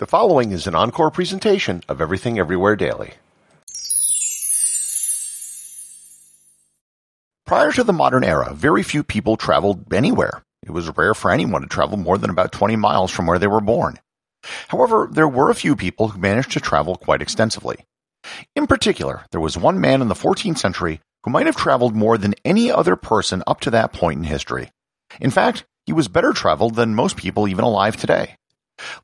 The following is an encore presentation of Everything Everywhere Daily. Prior to the modern era, very few people traveled anywhere. It was rare for anyone to travel more than about 20 miles from where they were born. However, there were a few people who managed to travel quite extensively. In particular, there was one man in the 14th century who might have traveled more than any other person up to that point in history. In fact, he was better traveled than most people even alive today.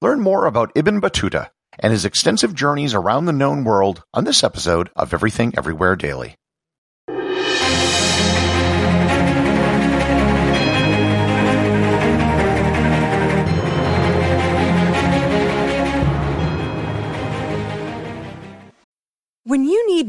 Learn more about Ibn Battuta and his extensive journeys around the known world on this episode of Everything Everywhere Daily. When you need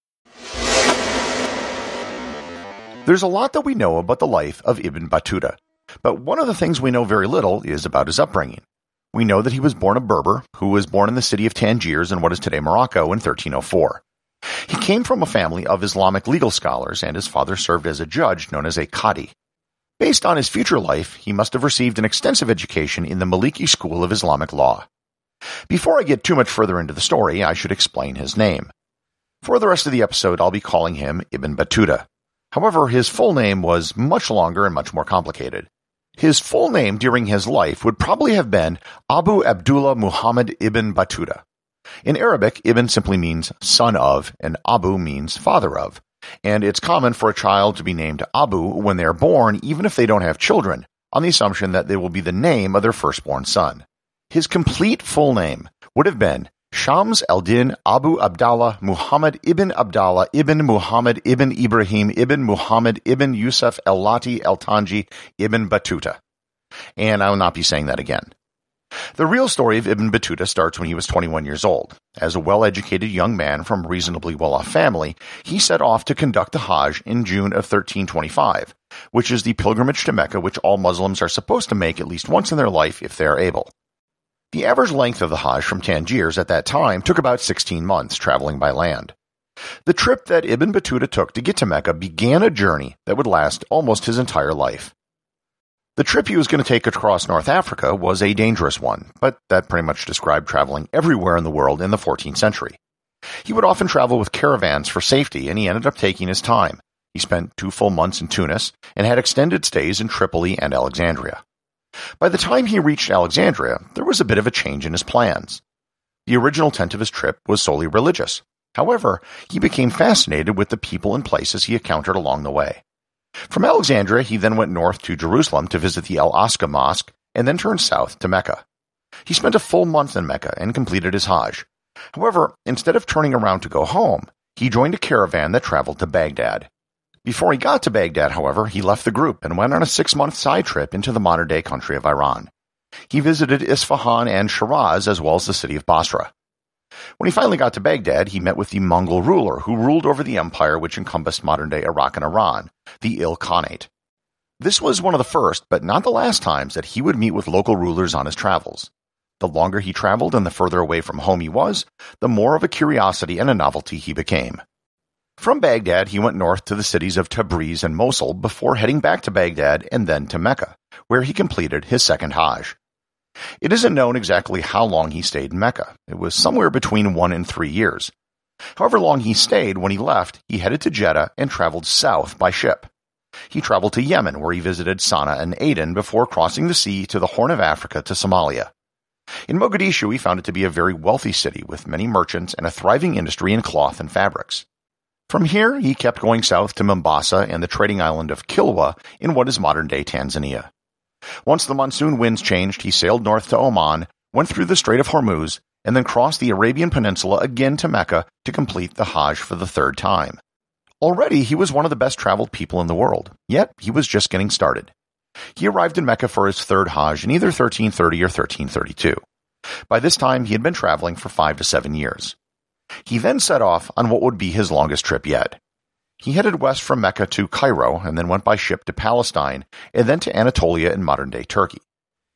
There's a lot that we know about the life of Ibn Battuta, but one of the things we know very little is about his upbringing. We know that he was born a Berber, who was born in the city of Tangiers in what is today Morocco in 1304. He came from a family of Islamic legal scholars, and his father served as a judge known as a Qadi. Based on his future life, he must have received an extensive education in the Maliki School of Islamic law. Before I get too much further into the story, I should explain his name. For the rest of the episode, I'll be calling him Ibn Battuta. However, his full name was much longer and much more complicated. His full name during his life would probably have been Abu Abdullah Muhammad Ibn Battuta. In Arabic, Ibn simply means son of, and Abu means father of. And it's common for a child to be named Abu when they are born, even if they don't have children, on the assumption that they will be the name of their firstborn son. His complete full name would have been Shams al-Din Abu Abdallah Muhammad ibn Abdallah ibn Muhammad ibn Ibrahim ibn Muhammad ibn Yusuf al-Lati al-Tanji ibn Battuta. And I will not be saying that again. The real story of Ibn Battuta starts when he was 21 years old. As a well-educated young man from a reasonably well-off family, he set off to conduct the Hajj in June of 1325, which is the pilgrimage to Mecca which all Muslims are supposed to make at least once in their life if they are able. The average length of the Hajj from Tangiers at that time took about 16 months traveling by land. The trip that Ibn Battuta took to get to Mecca began a journey that would last almost his entire life. The trip he was going to take across North Africa was a dangerous one, but that pretty much described traveling everywhere in the world in the 14th century. He would often travel with caravans for safety, and he ended up taking his time. He spent 2 full months in Tunis and had extended stays in Tripoli and Alexandria. By the time he reached Alexandria, there was a bit of a change in his plans. The original intent of his trip was solely religious. However, he became fascinated with the people and places he encountered along the way. From Alexandria, he then went north to Jerusalem to visit the Al-Aqsa Mosque and then turned south to Mecca. He spent a full month in Mecca and completed his Hajj. However, instead of turning around to go home, he joined a caravan that traveled to Baghdad. Before he got to Baghdad, however, he left the group and went on a 6-month side trip into the modern-day country of Iran. He visited Isfahan and Shiraz, as well as the city of Basra. When he finally got to Baghdad, he met with the Mongol ruler who ruled over the empire which encompassed modern-day Iraq and Iran, the Ilkhanate. This was one of the first, but not the last times, that he would meet with local rulers on his travels. The longer he traveled and the further away from home he was, the more of a curiosity and a novelty he became. From Baghdad, he went north to the cities of Tabriz and Mosul before heading back to Baghdad and then to Mecca, where he completed his second Hajj. It isn't known exactly how long he stayed in Mecca. It was somewhere between 1 and 3 years. However long he stayed, when he left, he headed to Jeddah and traveled south by ship. He traveled to Yemen, where he visited Sana'a and Aden before crossing the sea to the Horn of Africa to Somalia. In Mogadishu, he found it to be a very wealthy city with many merchants and a thriving industry in cloth and fabrics. From here, he kept going south to Mombasa and the trading island of Kilwa in what is modern-day Tanzania. Once the monsoon winds changed, he sailed north to Oman, went through the Strait of Hormuz, and then crossed the Arabian Peninsula again to Mecca to complete the Hajj for the third time. Already, he was one of the best-traveled people in the world, yet he was just getting started. He arrived in Mecca for his third Hajj in either 1330 or 1332. By this time, he had been traveling for 5 to 7 years. He then set off on what would be his longest trip yet. He headed west from Mecca to Cairo and then went by ship to Palestine and then to Anatolia in modern-day Turkey.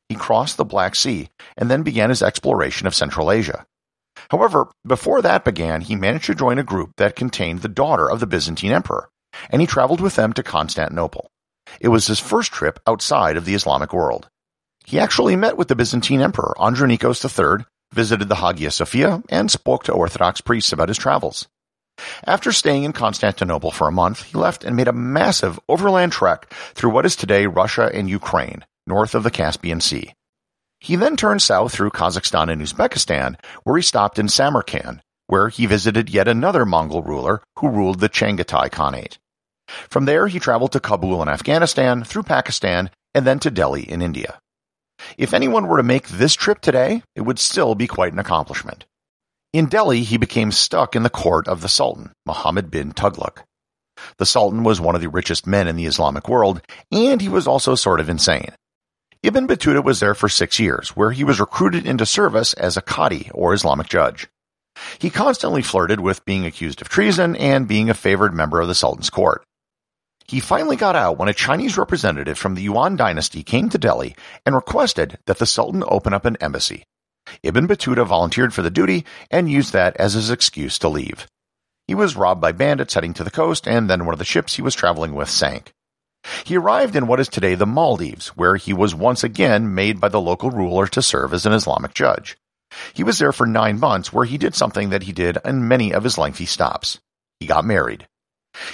He crossed the Black Sea and then began his exploration of Central Asia. However, before that began, he managed to join a group that contained the daughter of the Byzantine emperor, and he traveled with them to Constantinople. It was his first trip outside of the Islamic world. He actually met with the Byzantine emperor, Andronikos III, visited the Hagia Sophia, and spoke to Orthodox priests about his travels. After staying in Constantinople for a month, he left and made a massive overland trek through what is today Russia and Ukraine, north of the Caspian Sea. He then turned south through Kazakhstan and Uzbekistan, where he stopped in Samarkand, where he visited yet another Mongol ruler who ruled the Chagatai Khanate. From there, he traveled to Kabul in Afghanistan, through Pakistan, and then to Delhi in India. If anyone were to make this trip today, it would still be quite an accomplishment. In Delhi, he became stuck in the court of the Sultan, Muhammad bin Tughlaq. The Sultan was one of the richest men in the Islamic world, and he was also sort of insane. Ibn Battuta was there for 6 years, where he was recruited into service as a Qadi, or Islamic judge. He constantly flirted with being accused of treason and being a favored member of the Sultan's court. He finally got out when a Chinese representative from the Yuan dynasty came to Delhi and requested that the Sultan open up an embassy. Ibn Battuta volunteered for the duty and used that as his excuse to leave. He was robbed by bandits heading to the coast, and then one of the ships he was traveling with sank. He arrived in what is today the Maldives, where he was once again made by the local ruler to serve as an Islamic judge. He was there for 9 months, where he did something that he did in many of his lengthy stops. He got married.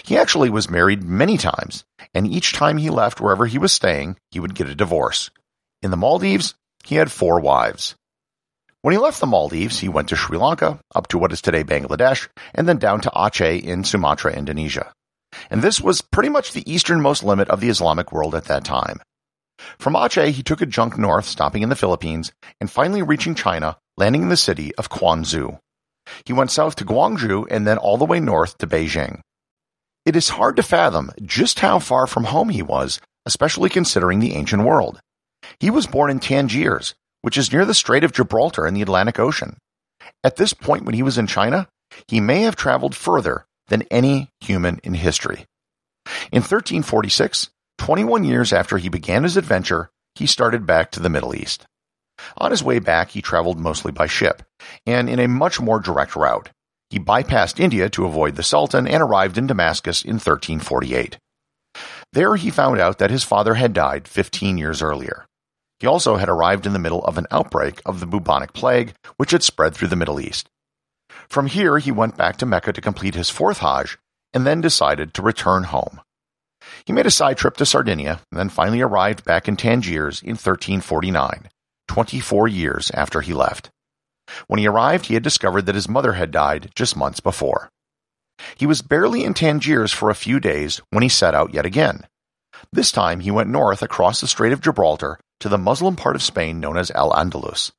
He actually was married many times, and each time he left wherever he was staying, he would get a divorce. In the Maldives, he had 4 wives. When he left the Maldives, he went to Sri Lanka, up to what is today Bangladesh, and then down to Aceh in Sumatra, Indonesia. And this was pretty much the easternmost limit of the Islamic world at that time. From Aceh, he took a junk north, stopping in the Philippines, and finally reaching China, landing in the city of Quanzhou. He went south to Guangzhou and then all the way north to Beijing. It is hard to fathom just how far from home he was, especially considering the ancient world. He was born in Tangiers, which is near the Strait of Gibraltar in the Atlantic Ocean. At this point when he was in China, he may have traveled further than any human in history. In 1346, 21 years after he began his adventure, he started back to the Middle East. On his way back, he traveled mostly by ship, and in a much more direct route. He bypassed India to avoid the Sultan and arrived in Damascus in 1348. There he found out that his father had died 15 years earlier. He also had arrived in the middle of an outbreak of the bubonic plague, which had spread through the Middle East. From here, he went back to Mecca to complete his 4th Hajj, and then decided to return home. He made a side trip to Sardinia, and then finally arrived back in Tangiers in 1349, 24 years after he left. When he arrived, he had discovered that his mother had died just months before. He was barely in Tangiers for a few days when he set out yet again. This time, he went north across the Strait of Gibraltar to the Muslim part of Spain known as Al-Andalus.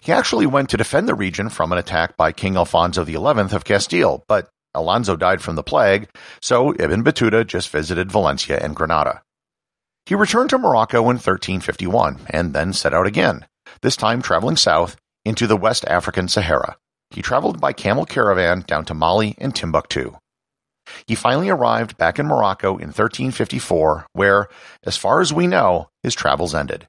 He actually went to defend the region from an attack by King Alfonso XI of Castile, but Alonso died from the plague, so Ibn Battuta just visited Valencia and Granada. He returned to Morocco in 1351 and then set out again, this time traveling south into the West African Sahara. He traveled by camel caravan down to Mali and Timbuktu. He finally arrived back in Morocco in 1354, where, as far as we know, his travels ended.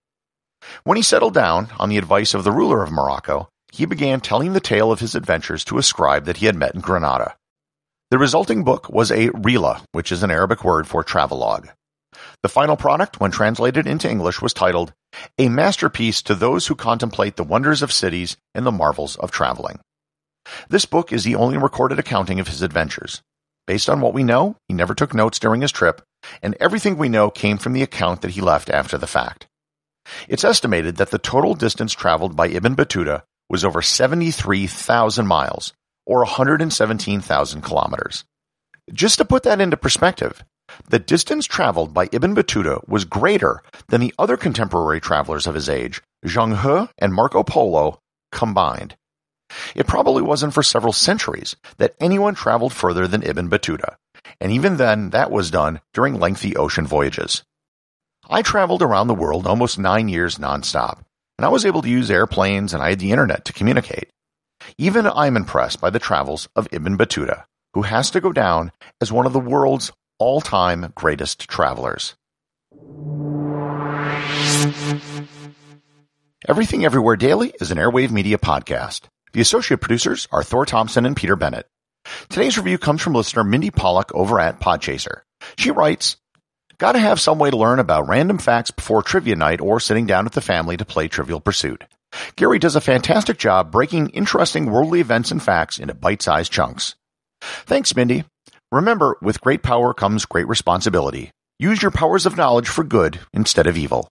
When he settled down, on the advice of the ruler of Morocco, he began telling the tale of his adventures to a scribe that he had met in Granada. The resulting book was a Rila, which is an Arabic word for travelogue. The final product, when translated into English, was titled A Masterpiece to Those Who Contemplate the Wonders of Cities and the Marvels of Traveling. This book is the only recorded accounting of his adventures. Based on what we know, he never took notes during his trip, and everything we know came from the account that he left after the fact. It's estimated that the total distance traveled by Ibn Battuta was over 73,000 miles, or 117,000 kilometers. Just to put that into perspective, the distance traveled by Ibn Battuta was greater than the other contemporary travelers of his age, Zheng He and Marco Polo, combined. It probably wasn't for several centuries that anyone traveled further than Ibn Battuta, and even then that was done during lengthy ocean voyages. I traveled around the world almost 9 years nonstop, and I was able to use airplanes, and I had the internet to communicate. Even I'm impressed by the travels of Ibn Battuta, who has to go down as one of the world's all-time greatest travelers. Everything Everywhere Daily is an Airwave Media podcast. The associate producers are Thor Thompson and Peter Bennett. Today's review comes from listener Mindy Pollock over at Podchaser. She writes, "Gotta have some way to learn about random facts before trivia night or sitting down with the family to play Trivial Pursuit. Gary does a fantastic job breaking interesting worldly events and facts into bite-sized chunks." Thanks, Mindy. Remember, with great power comes great responsibility. Use your powers of knowledge for good instead of evil.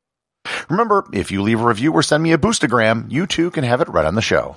Remember, if you leave a review or send me a boostagram, you too can have it read on the show.